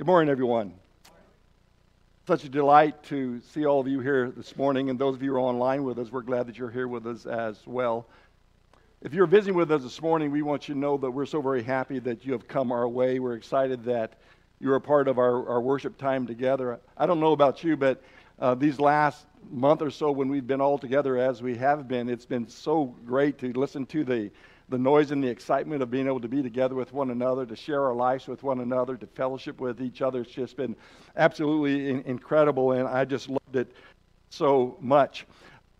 Good morning, everyone. Such a delight to see all of you here this morning, and those of you who are online with us, we're glad that you're here with us as well. If you're visiting with us this morning, we want you to know that we're so very happy that you have come our way. We're excited that you're a part of our worship time together. I don't know about you, but these last month or so when we've been all together as we have been, it's been so great to listen to the noise and the excitement of being able to be together with one another, to share our lives with one another, to fellowship with each other. It's just been absolutely incredible, and I just loved it so much.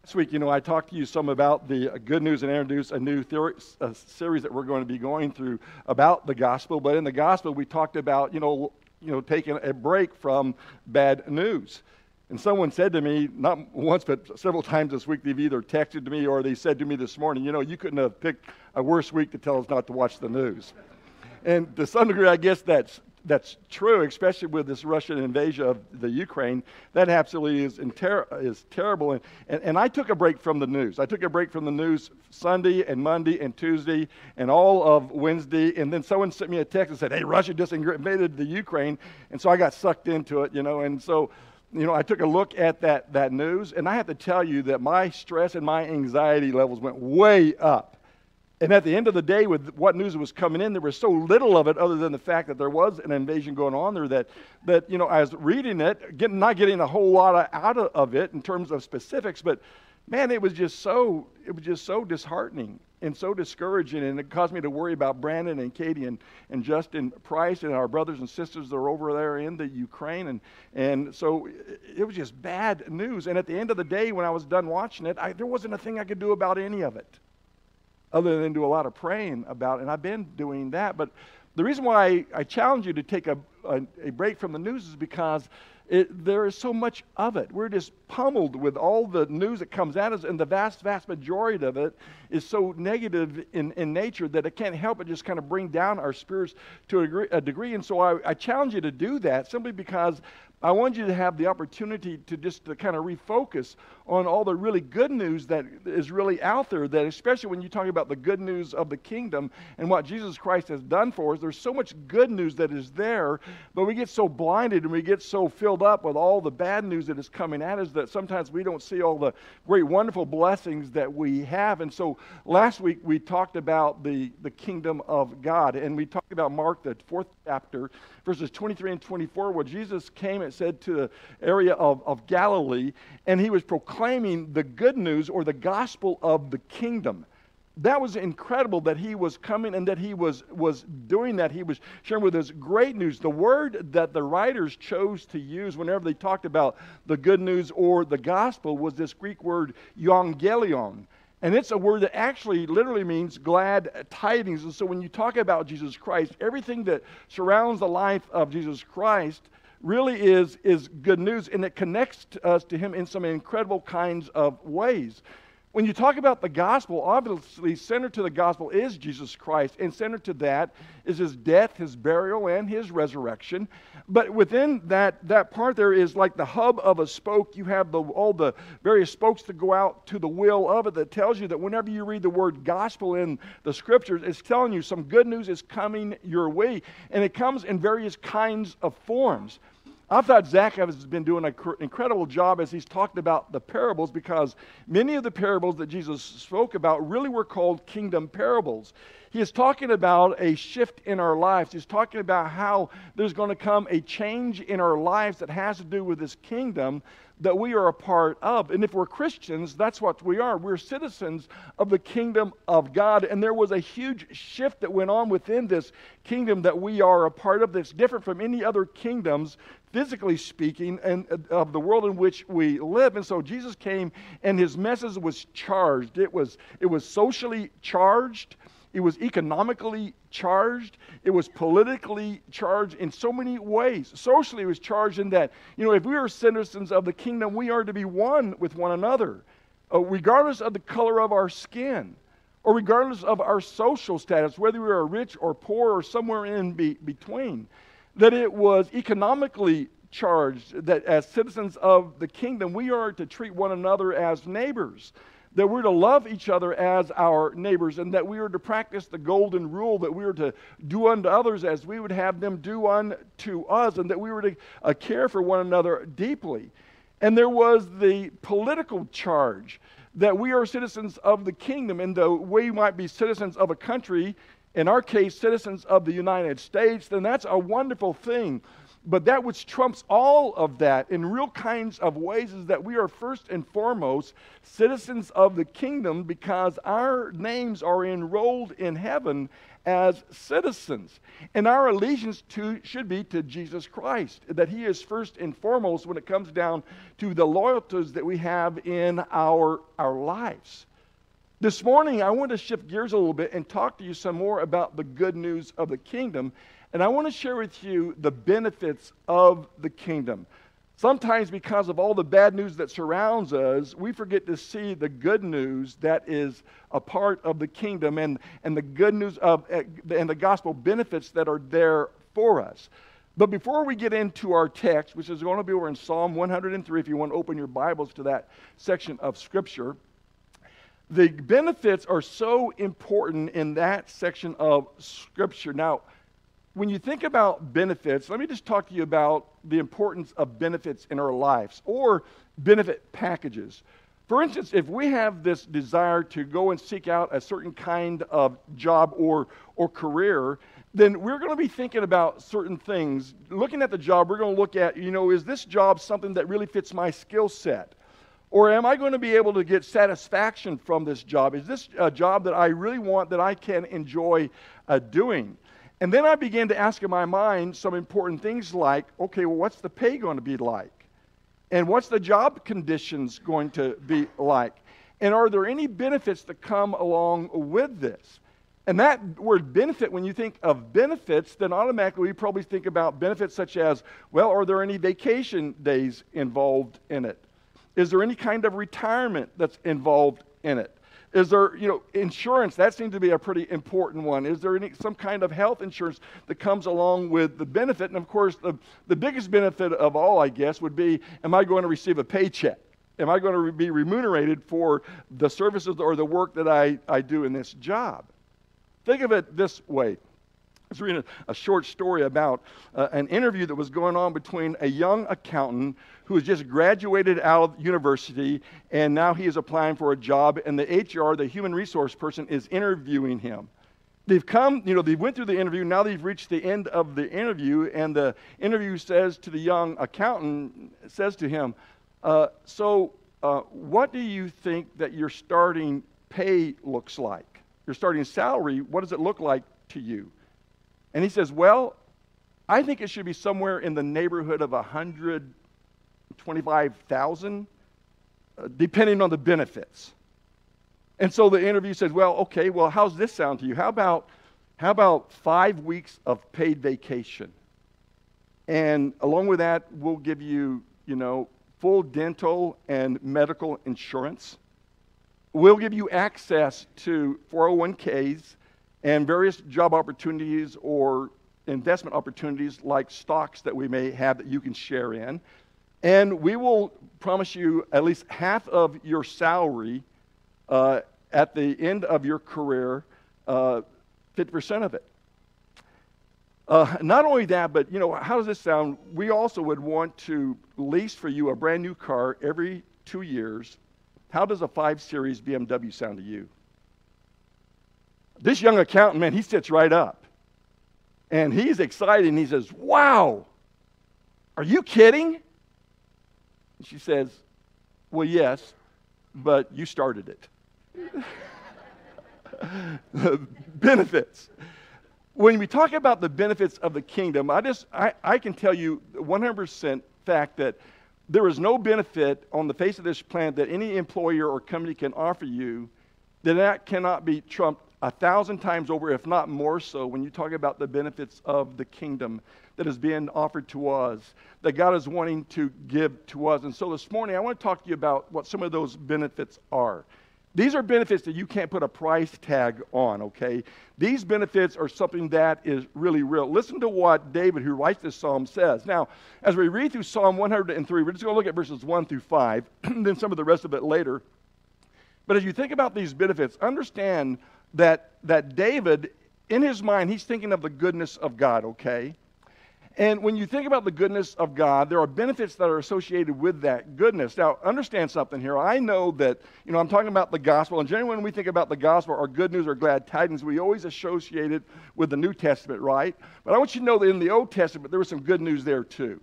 This week, I talked to you some about the good news and introduced a new series that we're going to be going through about the gospel. But in the gospel, we talked about, taking a break from bad news. And someone said to me, not once but several times this week, they've either texted me or they said to me this morning, you couldn't have picked a worse week to tell us not to watch the news. And to some degree, I guess that's true, especially with this Russian invasion of the Ukraine. That absolutely is terrible. And I took a break from the news. I took a break from the news Sunday and Monday and Tuesday and all of Wednesday. And then someone sent me a text and said, hey, Russia just invaded the Ukraine. And so I got sucked into it, and so... I took a look at that news, and I have to tell you that my stress and my anxiety levels went way up. And at the end of the day, with what news was coming in, there was so little of it other than the fact that there was an invasion going on there that I was reading it, not getting a whole lot out of it in terms of specifics, but man, it was just so disheartening and so discouraging, and it caused me to worry about Brandon and Katie and Justin Price and our brothers and sisters that are over there in the Ukraine. And so it was just bad news. And at the end of the day, when I was done watching it, there wasn't a thing I could do about any of it other than do a lot of praying about it. And I've been doing that. But the reason why I challenge you to take a break from the news is because there is so much of it. We're just pummeled with all the news that comes at us, and the vast, vast majority of it is so negative in nature that it can't help but just kind of bring down our spirits to a degree. And so I challenge you to do that simply because I want you to have the opportunity to kind of refocus on all the really good news that is really out there, that especially when you talk about the good news of the kingdom and what Jesus Christ has done for us, there's so much good news that is there, but we get so blinded and we get so filled up with all the bad news that is coming at us that sometimes we don't see all the great, wonderful blessings that we have. And so last week we talked about the kingdom of God, and we talked about Mark, the 4th chapter, verses 23 and 24, where Jesus came and said to the area of Galilee, and he was proclaiming the good news or the gospel of the kingdom. That was incredible that he was coming and that he was doing that. He was sharing with us great news. The word that the writers chose to use whenever they talked about the good news or the gospel was this Greek word, euangelion. And it's a word that actually literally means glad tidings. And so when you talk about Jesus Christ, everything that surrounds the life of Jesus Christ really is good news, and it connects us to him in some incredible kinds of ways. When you talk about the gospel, obviously centered to the gospel is Jesus Christ, and centered to that is his death, his burial, and his resurrection. But within that part there is like the hub of a spoke. You have all the various spokes that go out to the will of it, that tells you that whenever you read the word gospel in the scriptures, it's telling you some good news is coming your way, and it comes in various kinds of forms. I thought Zach has been doing an incredible job as he's talked about the parables, because many of the parables that Jesus spoke about really were called kingdom parables. He is talking about a shift in our lives. He's talking about how there's going to come a change in our lives that has to do with this kingdom that we are a part of. And if we're Christians, that's what we are. We're citizens of the kingdom of God. And there was a huge shift that went on within this kingdom that we are a part of that's different from any other kingdoms, physically speaking, and of the world in which we live. And so Jesus came, and his message was charged. It was socially charged. It was economically charged. It was politically charged in so many ways. Socially, it was charged in that, if we are citizens of the kingdom, we are to be one with one another, regardless of the color of our skin, or regardless of our social status, whether we are rich or poor or somewhere in between. That it was economically charged, that as citizens of the kingdom, we are to treat one another as neighbors. that we're to love each other as our neighbors, and that we are to practice the golden rule, that we are to do unto others as we would have them do unto us, and that we were to care for one another deeply. And there was the political charge that we are citizens of the kingdom, and though we might be citizens of a country, in our case, citizens of the United States, then that's a wonderful thing. But that which trumps all of that in real kinds of ways is that we are first and foremost citizens of the kingdom, because our names are enrolled in heaven as citizens. And our allegiance should be to Jesus Christ, that He is first and foremost when it comes down to the loyalties that we have in our lives. This morning, I want to shift gears a little bit and talk to you some more about the good news of the kingdom. And I want to share with you the benefits of the kingdom. Sometimes because of all the bad news that surrounds us, we forget to see the good news that is a part of the kingdom and the good news of and the gospel benefits that are there for us. But before we get into our text, which is going to be over in Psalm 103, if you want to open your Bibles to that section of Scripture, the benefits are so important in that section of Scripture. Now, when you think about benefits, let me just talk to you about the importance of benefits in our lives, or benefit packages. For instance, if we have this desire to go and seek out a certain kind of job or career, then we're going to be thinking about certain things. Looking at the job, we're going to look at, is this job something that really fits my skill set? Or am I going to be able to get satisfaction from this job? Is this a job that I really want, that I can enjoy doing? And then I began to ask in my mind some important things like, okay, well, what's the pay going to be like? And what's the job conditions going to be like? And are there any benefits that come along with this? And that word benefit, when you think of benefits, then automatically we probably think about benefits such as, well, are there any vacation days involved in it? Is there any kind of retirement that's involved in it? Is there, insurance? That seems to be a pretty important one. Is there some kind of health insurance that comes along with the benefit? And of course, the biggest benefit of all, I guess, would be, am I going to receive a paycheck? Am I going to be remunerated for the services or the work that I do in this job? Think of it this way. I was reading a short story about an interview that was going on between a young accountant who has just graduated out of university, and now he is applying for a job, and the HR, the human resource person, is interviewing him. They've come, they went through the interview, now they've reached the end of the interview, and the interview says to the young accountant, says to him, what do you think that your starting pay looks like? Your starting salary, what does it look like to you? And he says, well, I think it should be somewhere in the neighborhood of $125,000, depending on the benefits. And so the interview says, well, okay, well, how's this sound to you? How about 5 weeks of paid vacation? And along with that, we'll give you, full dental and medical insurance. We'll give you access to 401ks. And various job opportunities or investment opportunities like stocks that we may have that you can share in. And we will promise you at least half of your salary at the end of your career, 50% of it. Not only that, but how does this sound? We also would want to lease for you a brand new car every 2 years. How does a 5 Series BMW sound to you? This young accountant, man, he sits right up. And he's excited, and he says, wow, are you kidding? And she says, well, yes, but you started it. Benefits. When we talk about the benefits of the kingdom, I can tell you 100% fact that there is no benefit on the face of this planet that any employer or company can offer you that cannot be trumped 1,000 times over, if not more so, when you talk about the benefits of the kingdom that is being offered to us, that God is wanting to give to us. And so this morning, I want to talk to you about what some of those benefits are. These are benefits that you can't put a price tag on, okay? These benefits are something that is really real. Listen to what David, who writes this psalm, says. Now, as we read through Psalm 103, we're just going to look at verses 1 through 5, and then some of the rest of it later. But as you think about these benefits, understand that David, in his mind, he's thinking of the goodness of God, okay? And when you think about the goodness of God, there are benefits that are associated with that goodness. Now, understand something here. I know that, I'm talking about the gospel, and generally when we think about the gospel or good news or glad tidings, we always associate it with the New Testament, right? But I want you to know that in the Old Testament, there was some good news there too.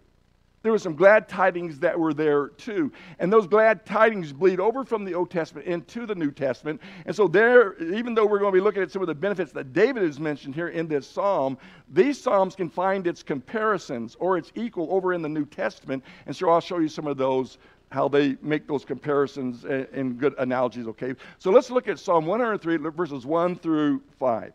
There were some glad tidings that were there too. And those glad tidings bleed over from the Old Testament into the New Testament. And so there, even though we're going to be looking at some of the benefits that David has mentioned here in this psalm, these psalms can find its comparisons or its equal over in the New Testament. And so I'll show you some of those, how they make those comparisons and good analogies, okay? So let's look at Psalm 103, verses 1 through 5.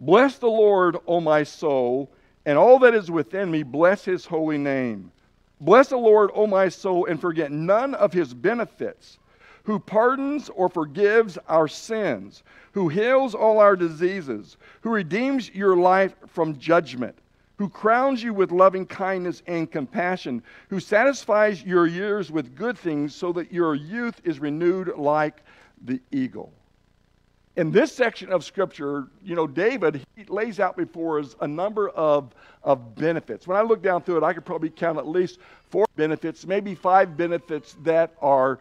Bless the Lord, O my soul, and all that is within me, bless his holy name. Bless the Lord, O my soul, and forget none of his benefits, who pardons or forgives our sins, who heals all our diseases, who redeems your life from judgment, who crowns you with loving kindness and compassion, who satisfies your years with good things so that your youth is renewed like the eagle. In this section of Scripture, David, he lays out before us a number of benefits. When I look down through it, I could probably count at least 4 benefits, maybe 5 benefits that are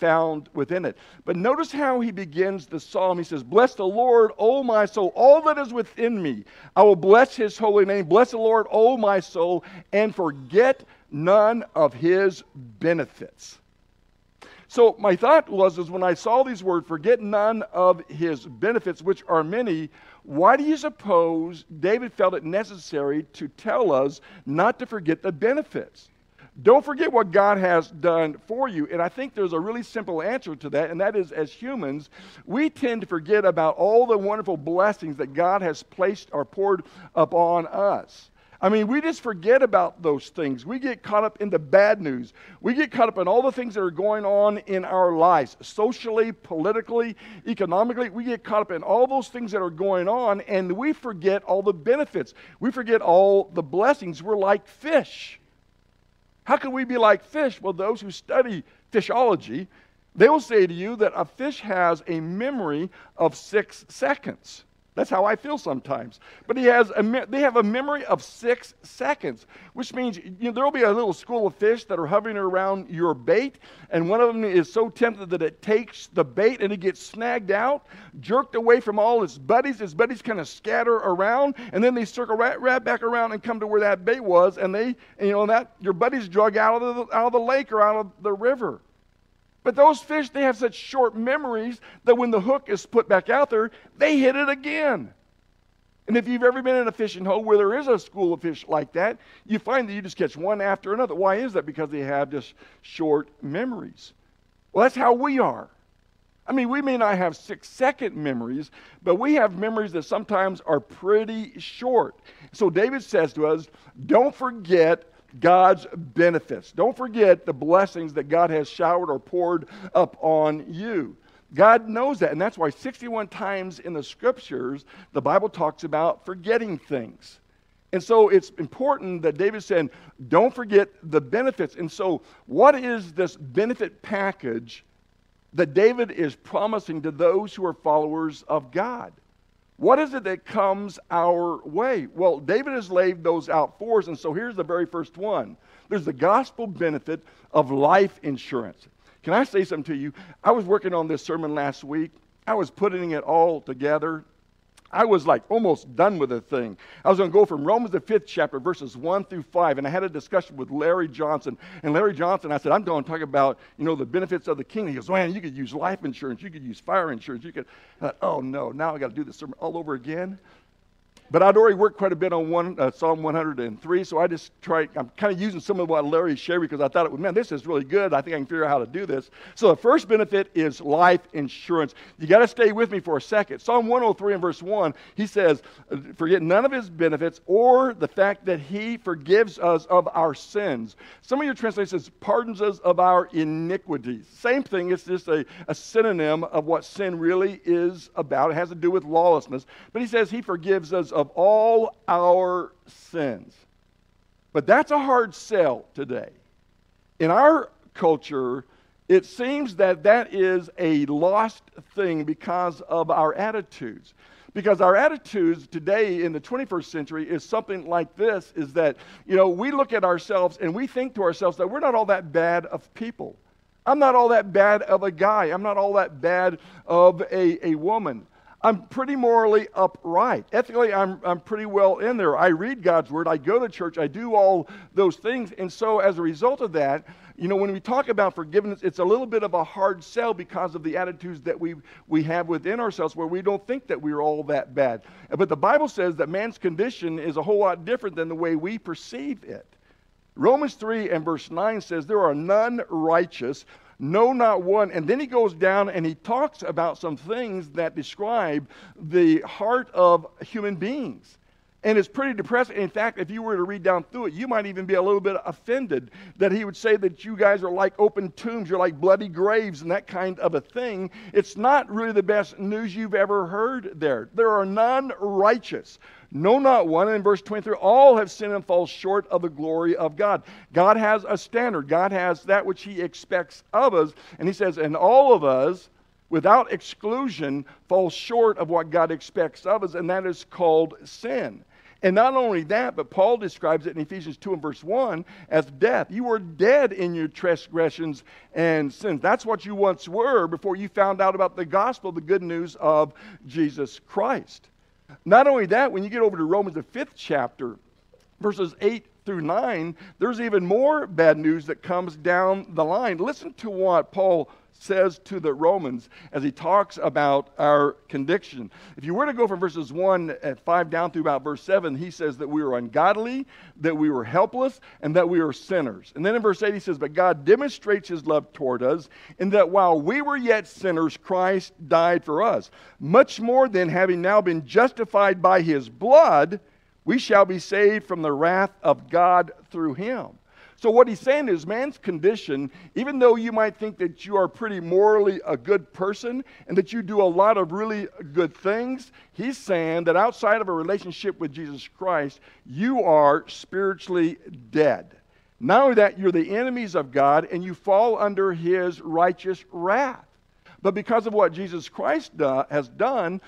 found within it. But notice how he begins the psalm. He says, bless the Lord, O my soul, all that is within me. I will bless his holy name. Bless the Lord, O my soul, and forget none of his benefits. So my thought was when I saw these words, forget none of his benefits, which are many, why do you suppose David felt it necessary to tell us not to forget the benefits? Don't forget what God has done for you. And I think there's a really simple answer to that, and that is, as humans, we tend to forget about all the wonderful blessings that God has placed or poured upon us. We just forget about those things. We get caught up in the bad news. We get caught up in all the things that are going on in our lives, socially, politically, economically. We get caught up in all those things that are going on, and we forget all the benefits. We forget all the blessings. We're like fish. How can we be like fish? Well, those who study fishology, they will say to you that a fish has a memory of 6 seconds. That's how I feel sometimes. But they have a memory of 6 seconds, which means there will be a little school of fish that are hovering around your bait, and one of them is so tempted that it takes the bait and it gets snagged out, jerked away from all its buddies. Its buddies kind of scatter around, and then they circle right back around and come to where that bait was, and your buddies drug out of the lake or out of the river. But those fish, they have such short memories that when the hook is put back out there, they hit it again. And if you've ever been in a fishing hole where there is a school of fish like that, you find that you just catch one after another. Why is that? Because they have just short memories. Well, that's how we are. We may not have 6-second memories, but we have memories that sometimes are pretty short. So David says to us, don't forget God's benefits. Don't forget the blessings that God has showered or poured up on you. God knows that, and that's why 61 times in the Scriptures, the Bible talks about forgetting things. And so it's important that David said, don't forget the benefits. And so what is this benefit package that David is promising to those who are followers of God? What is it that comes our way? Well, David has laid those out for us, and so here's the very first one. There's the gospel benefit of life insurance. Can I say something to you? I was working on this sermon last week. I was putting it all together. I was almost done with the thing. I was going to go from Romans the 5th chapter, verses 1 through 5, and I had a discussion with Larry Johnson. And Larry Johnson, I said, I'm going to talk about, the benefits of the kingdom. He goes, man, you could use life insurance. You could use fire insurance. You could, oh, no, now I've got to do this sermon all over again. But I'd already worked quite a bit on Psalm 103, so I'm kind of using some of what Larry shared because I thought, this is really good. I think I can figure out how to do this. So the first benefit is life insurance. You got to stay with me for a second. Psalm 103 and verse 1, he says, forget none of his benefits or the fact that he forgives us of our sins. Some of your translations pardons us of our iniquities. Same thing, it's just a synonym of what sin really is about. It has to do with lawlessness. But he says he forgives us of all our sins. But that's a hard sell today. In our culture, It seems that that is a lost thing because of our attitudes. Because our attitudes today in the 21st century is something like this, is that, you know, we look at ourselves and we think to ourselves that we're not all that bad of people. I'm not all that bad of a guy. I'm not all that bad of a woman. I'm pretty morally upright. Ethically, I'm pretty well in there. I read God's Word. I go to church. I do all those things. And so as a result of that, you know, when we talk about forgiveness, it's a little bit of a hard sell because of the attitudes that we have within ourselves where we don't think that we're all that bad. But the Bible says that man's condition is a whole lot different than the way we perceive it. Romans 3 and verse 9 says, there are none righteous, no, not one. And then he goes down and he talks about some things that describe the heart of human beings. And it's pretty depressing. In fact, if you were to read down through it, you might even be a little bit offended that he would say that you guys are like open tombs, you're like bloody graves and that kind of a thing. It's not really the best news you've ever heard there. There are none righteous. No, not one. And in verse 23, all have sinned and fall short of the glory of God. God has a standard. God has that which he expects of us. And he says, and all of us, without exclusion, fall short of what God expects of us, and that is called sin. And not only that, but Paul describes it in Ephesians 2 and verse 1 as death. You were dead in your transgressions and sins. That's what you once were before you found out about the gospel, the good news of Jesus Christ. Not only that, when you get over to Romans, the 5th chapter, verses 8 through 9, there's even more bad news that comes down the line. Listen to what Paul says to the Romans as he talks about our condition. If you were to go from verses 1 and 5 down through about verse 7, he says that we were ungodly, that we were helpless, and that we were sinners. And then in verse 8 he says, but God demonstrates his love toward us in that while we were yet sinners, Christ died for us. Much more than having now been justified by his blood, we shall be saved from the wrath of God through him. So what he's saying is man's condition, even though you might think that you are pretty morally a good person and that you do a lot of really good things, he's saying that outside of a relationship with Jesus Christ, you are spiritually dead. Not only that, you're the enemies of God and you fall under his righteous wrath. But because of what Jesus Christ has done,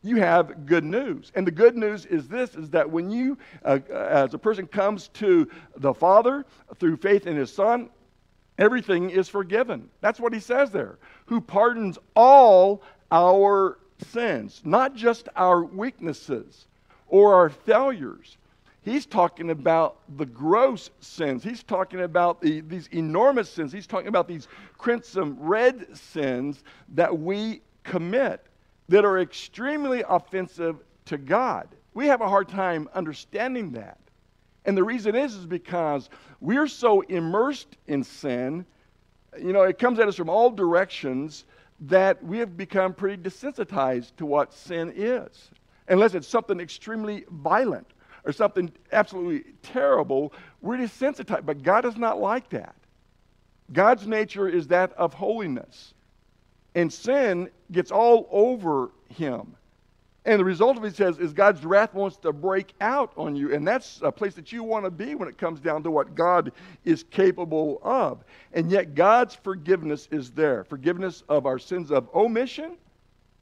you have good news. And the good news is this, is that when you, as a person comes to the Father through faith in his Son, everything is forgiven. That's what he says there. Who pardons all our sins, not just our weaknesses or our failures. He's talking about the gross sins. He's talking about these enormous sins. He's talking about these crimson red sins that we commit, that are extremely offensive to God. We have a hard time understanding that. And the reason is because we're so immersed in sin, you know, it comes at us from all directions that we have become pretty desensitized to what sin is. Unless it's something extremely violent or something absolutely terrible, we're desensitized. But God is not like that. God's nature is that of holiness. And sin gets all over him. And the result of it, says, is God's wrath wants to break out on you. And that's a place that you want to be when it comes down to what God is capable of. And yet God's forgiveness is there. Forgiveness of our sins of omission.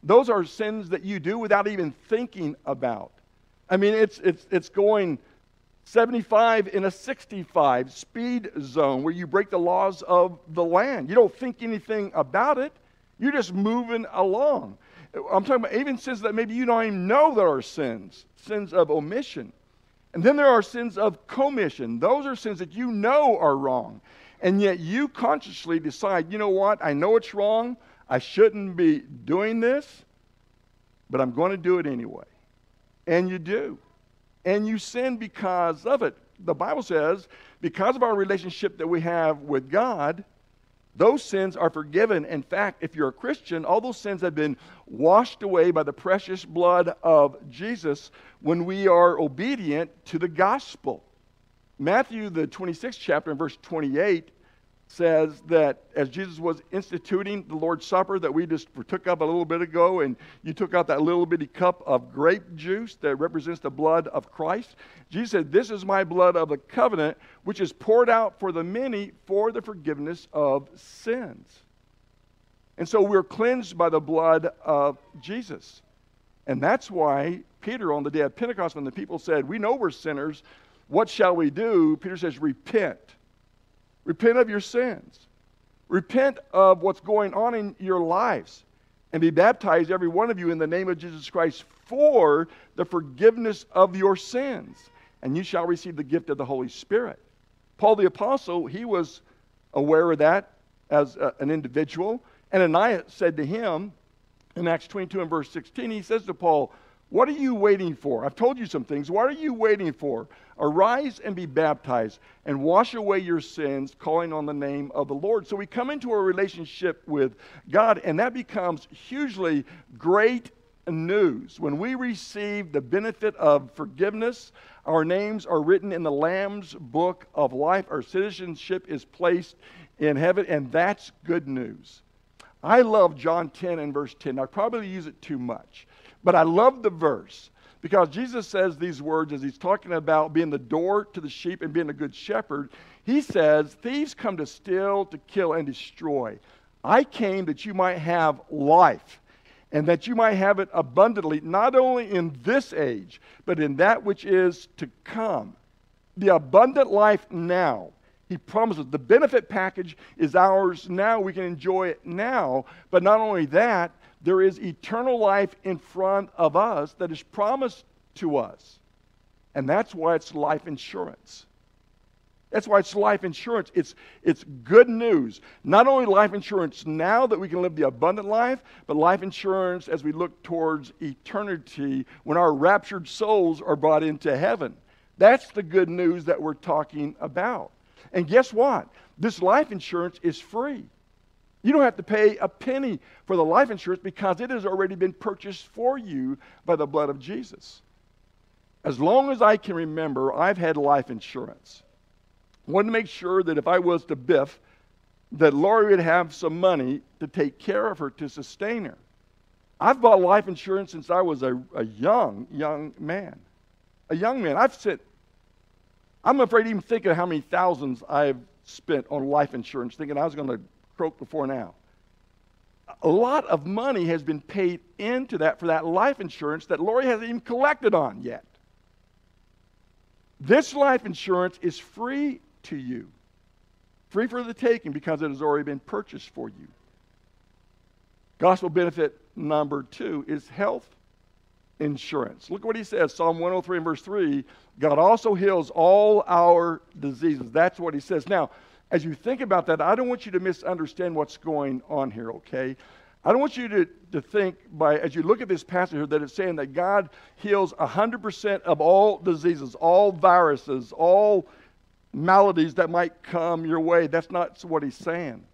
Those are sins that you do without even thinking about. I mean, it's going 75 in a 65 speed zone where you break the laws of the land. You don't think anything about it. You're just moving along. I'm talking about even sins that maybe you don't even know there are sins, sins of omission. And then there are sins of commission. Those are sins that you know are wrong. And yet you consciously decide, you know what, I know it's wrong. I shouldn't be doing this, but I'm going to do it anyway. And you do. And you sin because of it. The Bible says, because of our relationship that we have with God, those sins are forgiven. In fact, if you're a Christian, all those sins have been washed away by the precious blood of Jesus when we are obedient to the gospel. Matthew, the 26th chapter, and verse 28, says that as Jesus was instituting the Lord's Supper that we just partook of a little bit ago, and you took out that little bitty cup of grape juice that represents the blood of Christ, Jesus said, this is my blood of the covenant, which is poured out for the many for the forgiveness of sins. And so we're cleansed by the blood of Jesus. And that's why Peter, on the day of Pentecost, when the people said, we know we're sinners, what shall we do? Peter says, repent. Repent of your sins. Repent of what's going on in your lives. And be baptized, every one of you, in the name of Jesus Christ for the forgiveness of your sins. And you shall receive the gift of the Holy Spirit. Paul the Apostle, he was aware of that as an individual. And Ananias said to him, in Acts 22 and verse 16, he says to Paul, what are you waiting for? I've told you some things. What are you waiting for? Arise and be baptized and wash away your sins, calling on the name of the Lord. So we come into a relationship with God, and that becomes hugely great news. When we receive the benefit of forgiveness, our names are written in the Lamb's book of life. Our citizenship is placed in heaven, and that's good news. I love John 10 and verse 10. I probably use it too much, but I love the verse because Jesus says these words as he's talking about being the door to the sheep and being a good shepherd. He says, thieves come to steal, to kill, and destroy. I came that you might have life and that you might have it abundantly, not only in this age, but in that which is to come. The abundant life now. He promises the benefit package is ours now. We can enjoy it now. But not only that, there is eternal life in front of us that is promised to us. And that's why it's life insurance. That's why it's life insurance. It's good news. Not only life insurance now that we can live the abundant life, but life insurance as we look towards eternity when our raptured souls are brought into heaven. That's the good news that we're talking about. And guess what? This life insurance is free. You don't have to pay a penny for the life insurance because it has already been purchased for you by the blood of Jesus. As long as I can remember, I've had life insurance. I wanted to make sure that if I was to biff, that Lori would have some money to take care of her, to sustain her. I've bought life insurance since I was a young man. I'm afraid to even think of how many thousands I've spent on life insurance, thinking I was going to croak before now. A lot of money has been paid into that for that life insurance that Lori hasn't even collected on yet. This life insurance is free to you, free for the taking because it has already been purchased for you. Gospel benefit number 2 is health insurance. Look what he says, Psalm 103 and verse 3, God also heals all our diseases. That's what he says. Now, as you think about that, I don't want you to misunderstand what's going on here, okay? I don't want you to think by, as you look at this passage here, that it's saying that God heals 100% of all diseases, all viruses, all maladies that might come your way. That's not what he's saying.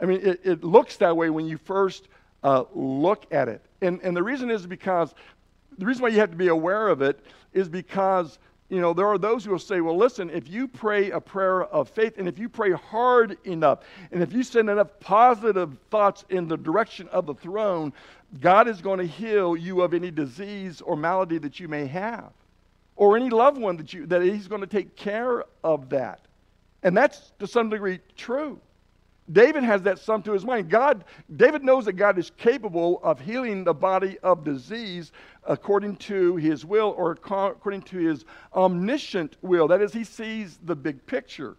I mean, it looks that way when you first look at it. And the reason is because the reason why you have to be aware of it is because, you know, there are those who will say, well, listen, if you pray a prayer of faith and if you pray hard enough and if you send enough positive thoughts in the direction of the throne, God is going to heal you of any disease or malady that you may have or any loved one that he's going to take care of that. And that's to some degree true. David has that sum to his mind. David knows that God is capable of healing the body of disease according to his will or according to his omniscient will. That is, he sees the big picture.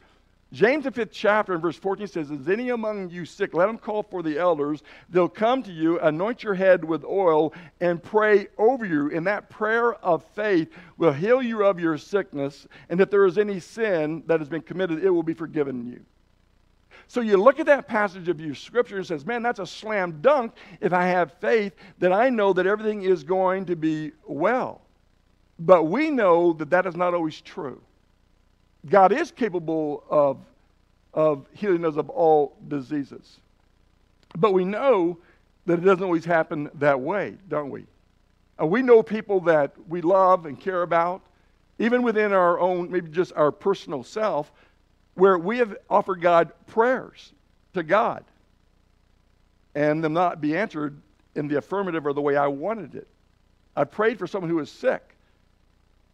James, the 5th chapter, in verse 14 says, is any among you sick? Let him call for the elders. They'll come to you, anoint your head with oil, and pray over you. And that prayer of faith will heal you of your sickness. And if there is any sin that has been committed, it will be forgiven you. So you look at that passage of your scripture and says, man, that's a slam dunk. If I have faith, then I know that everything is going to be well. But we know that that is not always true. God is capable of healing us of all diseases. But we know that it doesn't always happen that way, don't we? We know people that we love and care about, even within our own, maybe just our personal self, where we have offered God prayers to God and them not be answered in the affirmative or the way I wanted it. I prayed for someone who was sick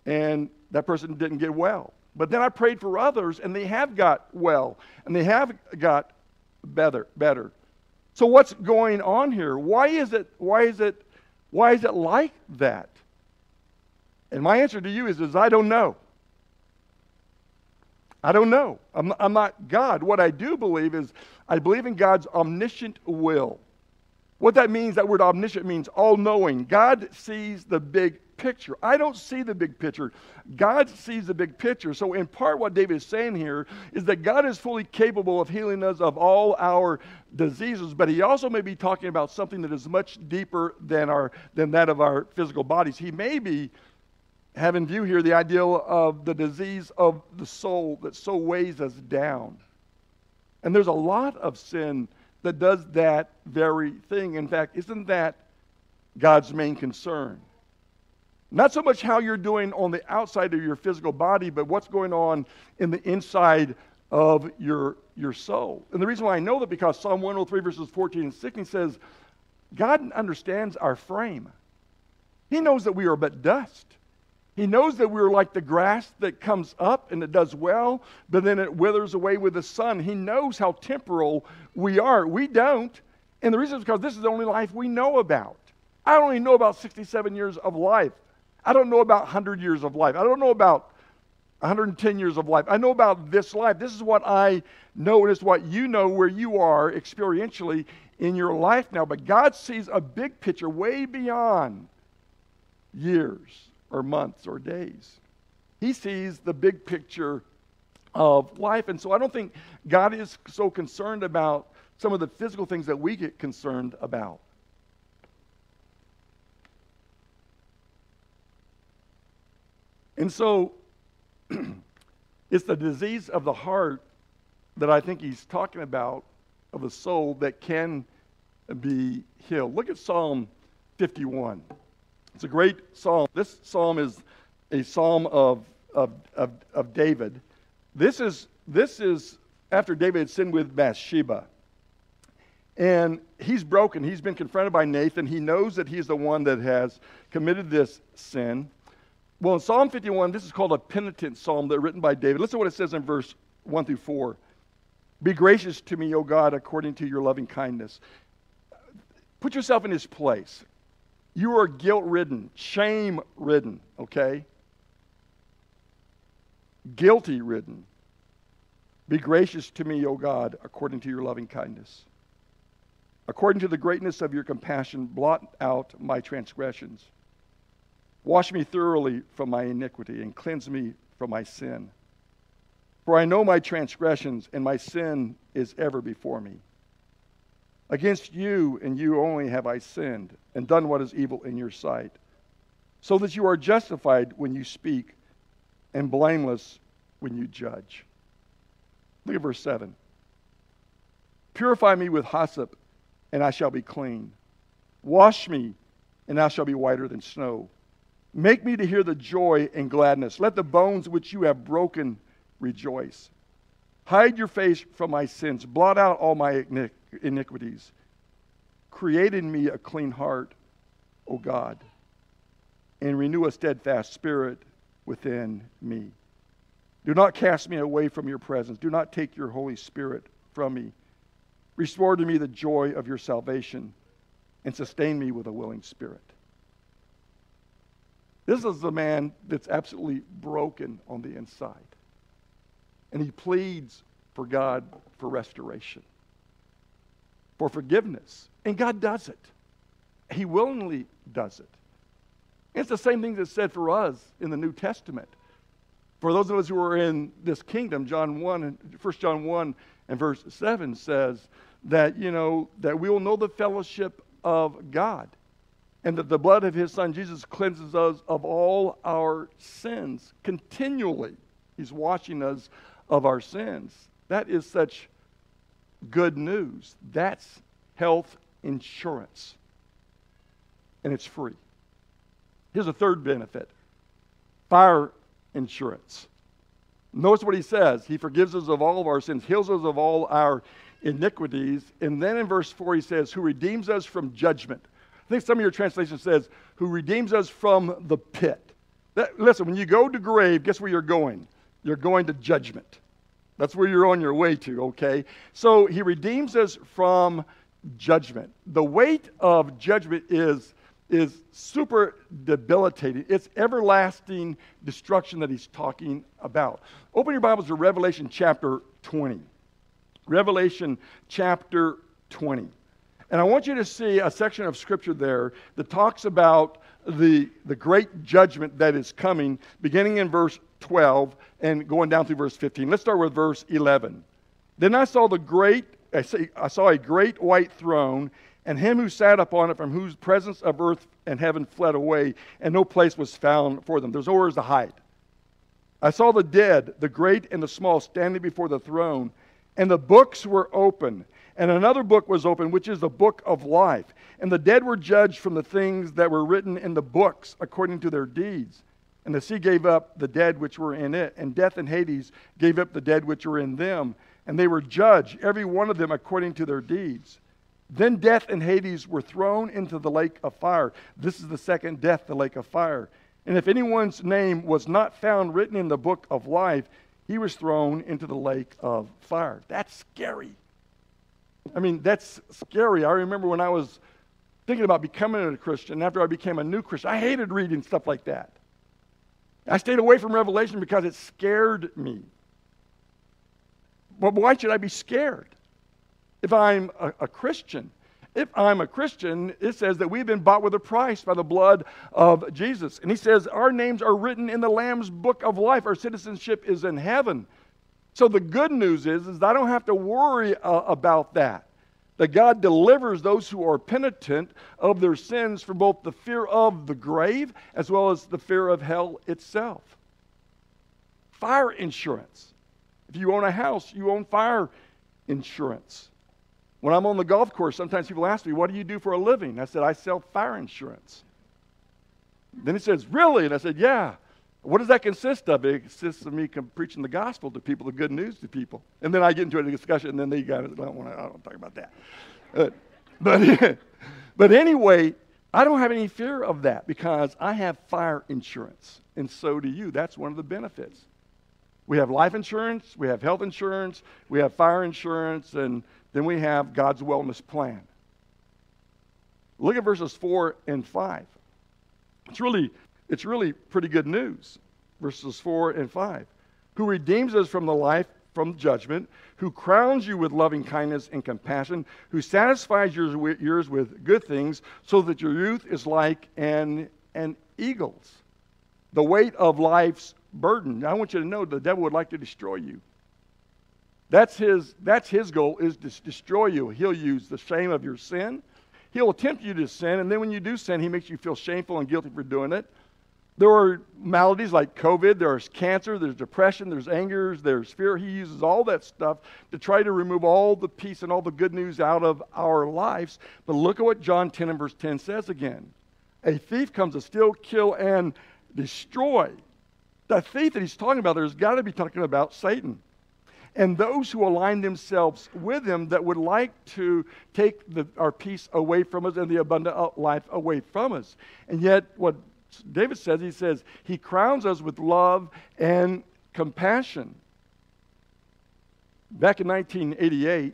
and that person didn't get well. But then I prayed for others and they have got well and they have got better. So what's going on here? Why is it like that? And my answer to you is I don't know. I don't know. I'm not God. What I do believe is I believe in God's omniscient will. What that means, that word omniscient means all-knowing. God sees the big picture. I don't see the big picture. God sees the big picture. So in part what David is saying here is that God is fully capable of healing us of all our diseases, but he also may be talking about something that is much deeper than that of our physical bodies. He may be have in view here the idea of the disease of the soul that so weighs us down. And there's a lot of sin that does that very thing. In fact, isn't that God's main concern? Not so much how you're doing on the outside of your physical body, but what's going on in the inside of your soul. And the reason why I know that, because Psalm 103 verses 14 and 16 says, God understands our frame. He knows that we are but dust. He knows that we're like the grass that comes up and it does well, but then it withers away with the sun. He knows how temporal we are. We don't. And the reason is because this is the only life we know about. I only know about 67 years of life. I don't know about 100 years of life. I don't know about 110 years of life. I know about this life. This is what I know, and it's what you know where you are experientially in your life now. But God sees a big picture way beyond years or months or days. He sees the big picture of life. And so I don't think God is so concerned about some of the physical things that we get concerned about. And so it's the disease of the heart that I think he's talking about, of the soul, that can be healed. Look at Psalm 51. It's a great psalm. This psalm is a psalm of David. This is after David had sinned with Bathsheba. And he's broken. He's been confronted by Nathan. He knows that he's the one that has committed this sin. Well, in Psalm 51, this is called a penitent psalm that's written by David. Listen to what it says in verse 1 through 4. Be gracious to me, O God, according to your loving kindness. Put yourself in his place. You are guilt-ridden, shame-ridden, okay? Guilty-ridden. Be gracious to me, O God, according to your loving kindness. According to the greatness of your compassion, blot out my transgressions. Wash me thoroughly from my iniquity and cleanse me from my sin. For I know my transgressions, and my sin is ever before me. Against you and you only have I sinned and done what is evil in your sight, so that you are justified when you speak and blameless when you judge. Look at verse 7. Purify me with hyssop, and I shall be clean. Wash me, and I shall be whiter than snow. Make me to hear the joy and gladness. Let the bones which you have broken rejoice. Hide your face from my sins. Blot out all my iniquities. Create in me a clean heart, O God, and renew a steadfast spirit within me. Do not cast me away from your presence. Do not take your Holy Spirit from me. Restore to me the joy of your salvation, and sustain me with a willing spirit. This is the man that's absolutely broken on the inside, and he pleads for God for restoration, for forgiveness. And God does it. He willingly does it. It's the same thing that's said for us in the New Testament. For those of us who are in this kingdom, 1 John 1 and verse 7 says that, that we will know the fellowship of God, and that the blood of his son Jesus cleanses us of all our sins continually. He's washing us of our sins. That is such good news. That's health insurance. And it's free. Here's a third benefit. Fire insurance. Notice what he says. He forgives us of all of our sins, heals us of all our iniquities. And then in verse 4 he says, who redeems us from judgment. I think some of your translation says, who redeems us from the pit. Listen, when you go to grave, guess where you're going? You're going to judgment. That's where you're on your way to, okay? So he redeems us from judgment. The weight of judgment is super debilitating. It's everlasting destruction that he's talking about. Open your Bibles to Revelation chapter 20. Revelation chapter 20. And I want you to see a section of scripture there that talks about the great judgment that is coming, beginning in verse 12 and going down through verse 15. Let's start with verse 11. Then I saw a great white throne, and him who sat upon it, from whose presence of earth and heaven fled away, and no place was found for them. There's nowhere to hide. I saw the dead, the great and the small, standing before the throne, and the books were open. And another book was opened, which is the book of life. And the dead were judged from the things that were written in the books according to their deeds. And the sea gave up the dead which were in it, and death and Hades gave up the dead which were in them. And they were judged, every one of them, according to their deeds. Then death and Hades were thrown into the lake of fire. This is the second death, the lake of fire. And if anyone's name was not found written in the book of life, he was thrown into the lake of fire. That's scary. I mean, that's scary. I remember when I was thinking about becoming a Christian, after I became a new Christian, I hated reading stuff like that. I stayed away from Revelation because it scared me. But why should I be scared if I'm a Christian? If I'm a Christian, it says that we've been bought with a price by the blood of Jesus. And he says our names are written in the Lamb's book of life. Our citizenship is in heaven. So the good news is I don't have to worry about that. That God delivers those who are penitent of their sins from both the fear of the grave as well as the fear of hell itself. Fire insurance. If you own a house, you own fire insurance. When I'm on the golf course, sometimes people ask me, what do you do for a living? I said, I sell fire insurance. Then he says, really? And I said, yeah. What does that consist of? It consists of me preaching the gospel to people, the good news to people. And then I get into a discussion, and then they guys don't want to, I don't talk about that. But anyway, I don't have any fear of that because I have fire insurance, and so do you. That's one of the benefits. We have life insurance, we have health insurance, we have fire insurance, and then we have God's wellness plan. Look at verses 4 and 5. It's really pretty good news. Verses 4 and 5. Who redeems us from the life, from judgment, who crowns you with loving kindness and compassion, who satisfies your ears with good things, so that your youth is like an eagle's. The weight of life's burden. I want you to know the devil would like to destroy you. That's his goal, is to destroy you. He'll use the shame of your sin. He'll tempt you to sin, and then when you do sin, he makes you feel shameful and guilty for doing it. There are maladies like COVID, there's cancer, there's depression, there's anger, there's fear. He uses all that stuff to try to remove all the peace and all the good news out of our lives. But look at what John 10 and verse 10 says again. A thief comes to steal, kill, and destroy. The thief that he's talking about there has got to be talking about Satan. And those who align themselves with him that would like to take our peace away from us and the abundant life away from us. And yet what David says, he says, he crowns us with love and compassion. Back in 1988,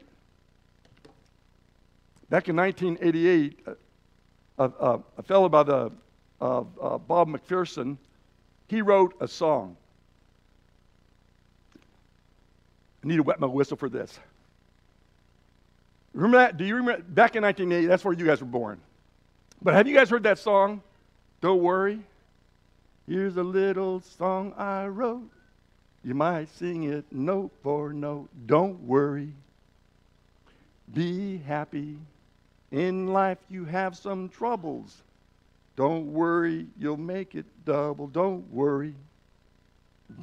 a fellow by the Bob McPherson, he wrote a song. I need to wet my whistle for this. Remember that? Do you remember? Back in 1980, that's where you guys were born. But have you guys heard that song? Don't worry. Here's a little song I wrote. You might sing it note for note. Don't worry. Be happy. In life you have some troubles. Don't worry. You'll make it double. Don't worry.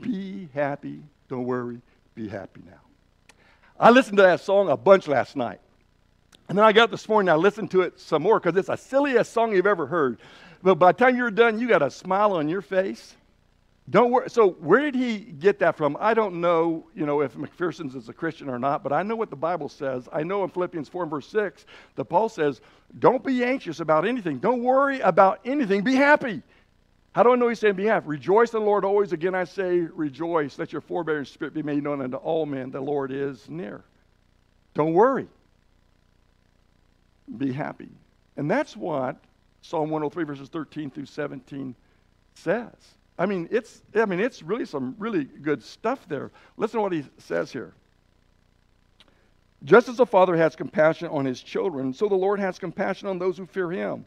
Be happy. Don't worry. Be happy now. I listened to that song a bunch last night. And then I got up this morning and I listened to it some more because it's the silliest song you've ever heard. But by the time you're done, you got a smile on your face. Don't worry. So where did he get that from? I don't know, if McPherson's is a Christian or not, but I know what the Bible says. I know in Philippians 4 and verse 6 that Paul says, don't be anxious about anything. Don't worry about anything. Be happy. How do I know he's saying be happy? Rejoice in the Lord always. Again, I say rejoice. Let your forbearing spirit be made known unto all men. The Lord is near. Don't worry. be happy. And that's what Psalm 103 verses 13 through 17 says. I mean, it's really some really good stuff there. Listen to what he says here. Just as a father has compassion on his children, so the Lord has compassion on those who fear him.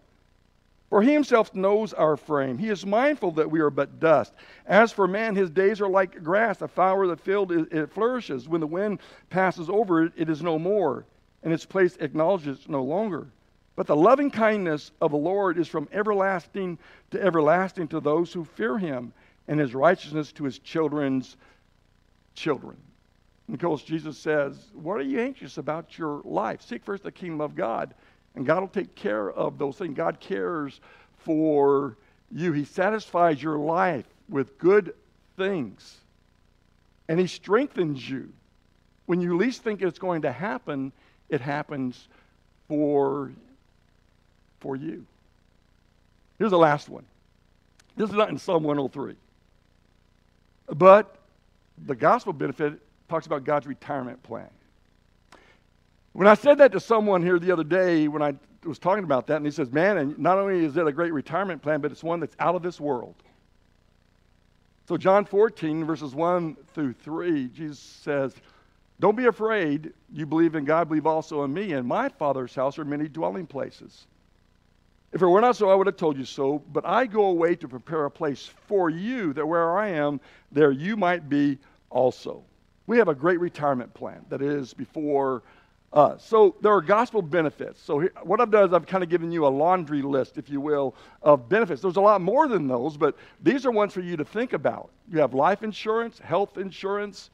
For he himself knows our frame. He is mindful that we are but dust. As for man, his days are like grass. A flower of the field, it flourishes. When the wind passes over it, it is no more, and its place acknowledges no longer. But the loving kindness of the Lord is from everlasting to everlasting to those who fear him, and his righteousness to his children's children. And of course, Jesus says, what are you anxious about your life? Seek first the kingdom of God, and God will take care of those things. God cares for you. He satisfies your life with good things. And he strengthens you. When you least think it's going to happen, it happens for you. Here's the last one. This is not in Psalm 103. But the gospel benefit talks about God's retirement plan. When I said that to someone here the other day, when I was talking about that, and he says, man, and not only is it a great retirement plan, but it's one that's out of this world. So John 14, verses 1 through 3, Jesus says, don't be afraid. You believe in God, believe also in me. In my Father's house are many dwelling places. If it were not so, I would have told you so. But I go away to prepare a place for you, that where I am, there you might be also. We have a great retirement plan that is before us. So there are gospel benefits. So here, what I've done is I've kind of given you a laundry list, if you will, of benefits. There's a lot more than those, but these are ones for you to think about. You have life insurance, health insurance,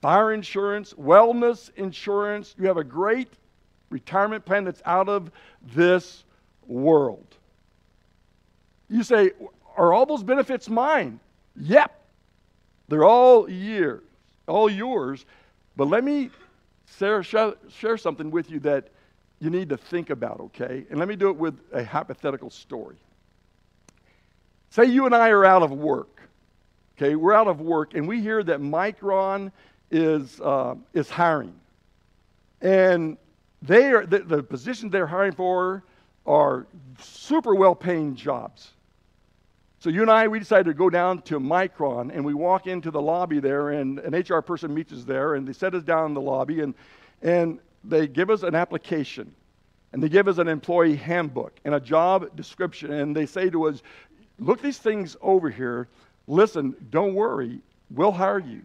fire insurance, wellness insurance. You have a great retirement plan that's out of this world. You say, are all those benefits mine? Yep. They're all yours. But let me share something with you that you need to think about, okay? And let me do it with a hypothetical story. Say you and I are out of work, okay? We're out of work, and we hear that Micron is hiring. And they are the positions they're hiring for are super well-paying jobs. So you and I, we decided to go down to Micron, and we walk into the lobby there, and an HR person meets us there, and they set us down in the lobby, and they give us an application, and they give us an employee handbook and a job description, and they say to us, look these things over here. Listen, don't worry. We'll hire you.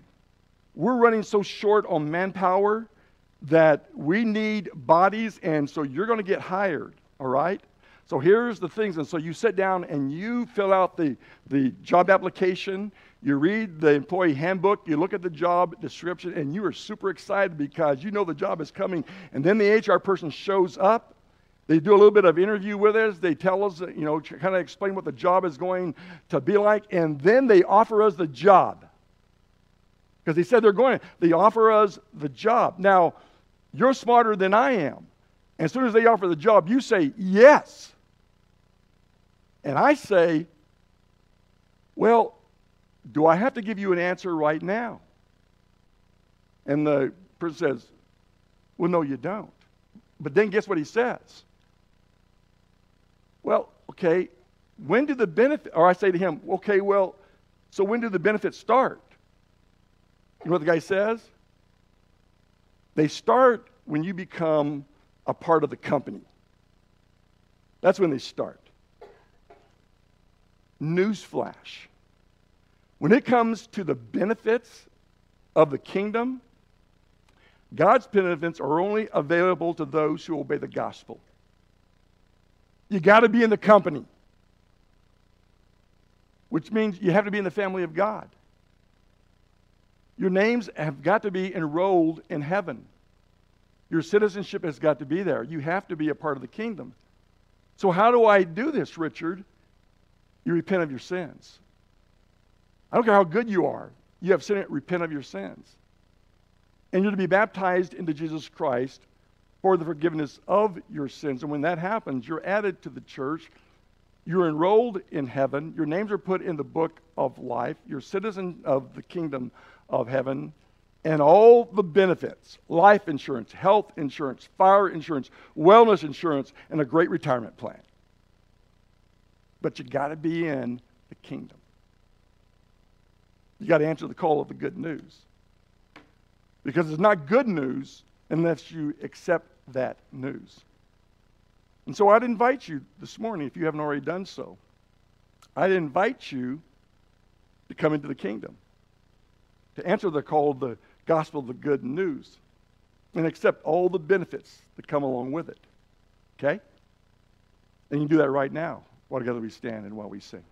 We're running so short on manpower that we need bodies, and so you're going to get hired, all right? So here's the things, and so you sit down and you fill out the job application, you read the employee handbook, you look at the job description, and you are super excited because you know the job is coming. And then the HR person shows up, they do a little bit of interview with us, they tell us, you know, kind of explain what the job is going to be like, and then they offer us the job. Because they said they offer us the job. Now, you're smarter than I am. And as soon as they offer the job, you say, yes. And I say, well, do I have to give you an answer right now? And the person says, well, no, you don't. But then guess what he says? Well, okay, when do the benefit, or I say to him, okay, well, so when do the benefits start? You know what the guy says? They start when you become a part of the company. That's when they start. Newsflash. When it comes to the benefits of the kingdom, God's benefits are only available to those who obey the gospel. You got to be in the company, which means you have to be in the family of God. Your names have got to be enrolled in heaven. Your citizenship has got to be there. You have to be a part of the kingdom. So how do I do this, Richard? You repent of your sins. I don't care how good you are. You have sinned, repent of your sins. And you're to be baptized into Jesus Christ for the forgiveness of your sins. And when that happens, you're added to the church. You're enrolled in heaven. Your names are put in the book of life. You're a citizen of the kingdom of heaven. and all the benefits, life insurance, health insurance, fire insurance, wellness insurance, and a great retirement plan. But you got to be in the kingdom. You got to answer the call of the good news. Because it's not good news unless you accept that news. And so I'd invite you this morning, if you haven't already done so, I'd invite you to come into the kingdom, to answer the call of the gospel of the good news, and accept all the benefits that come along with it. Okay? And you can do that right now, while together we stand and while we sing.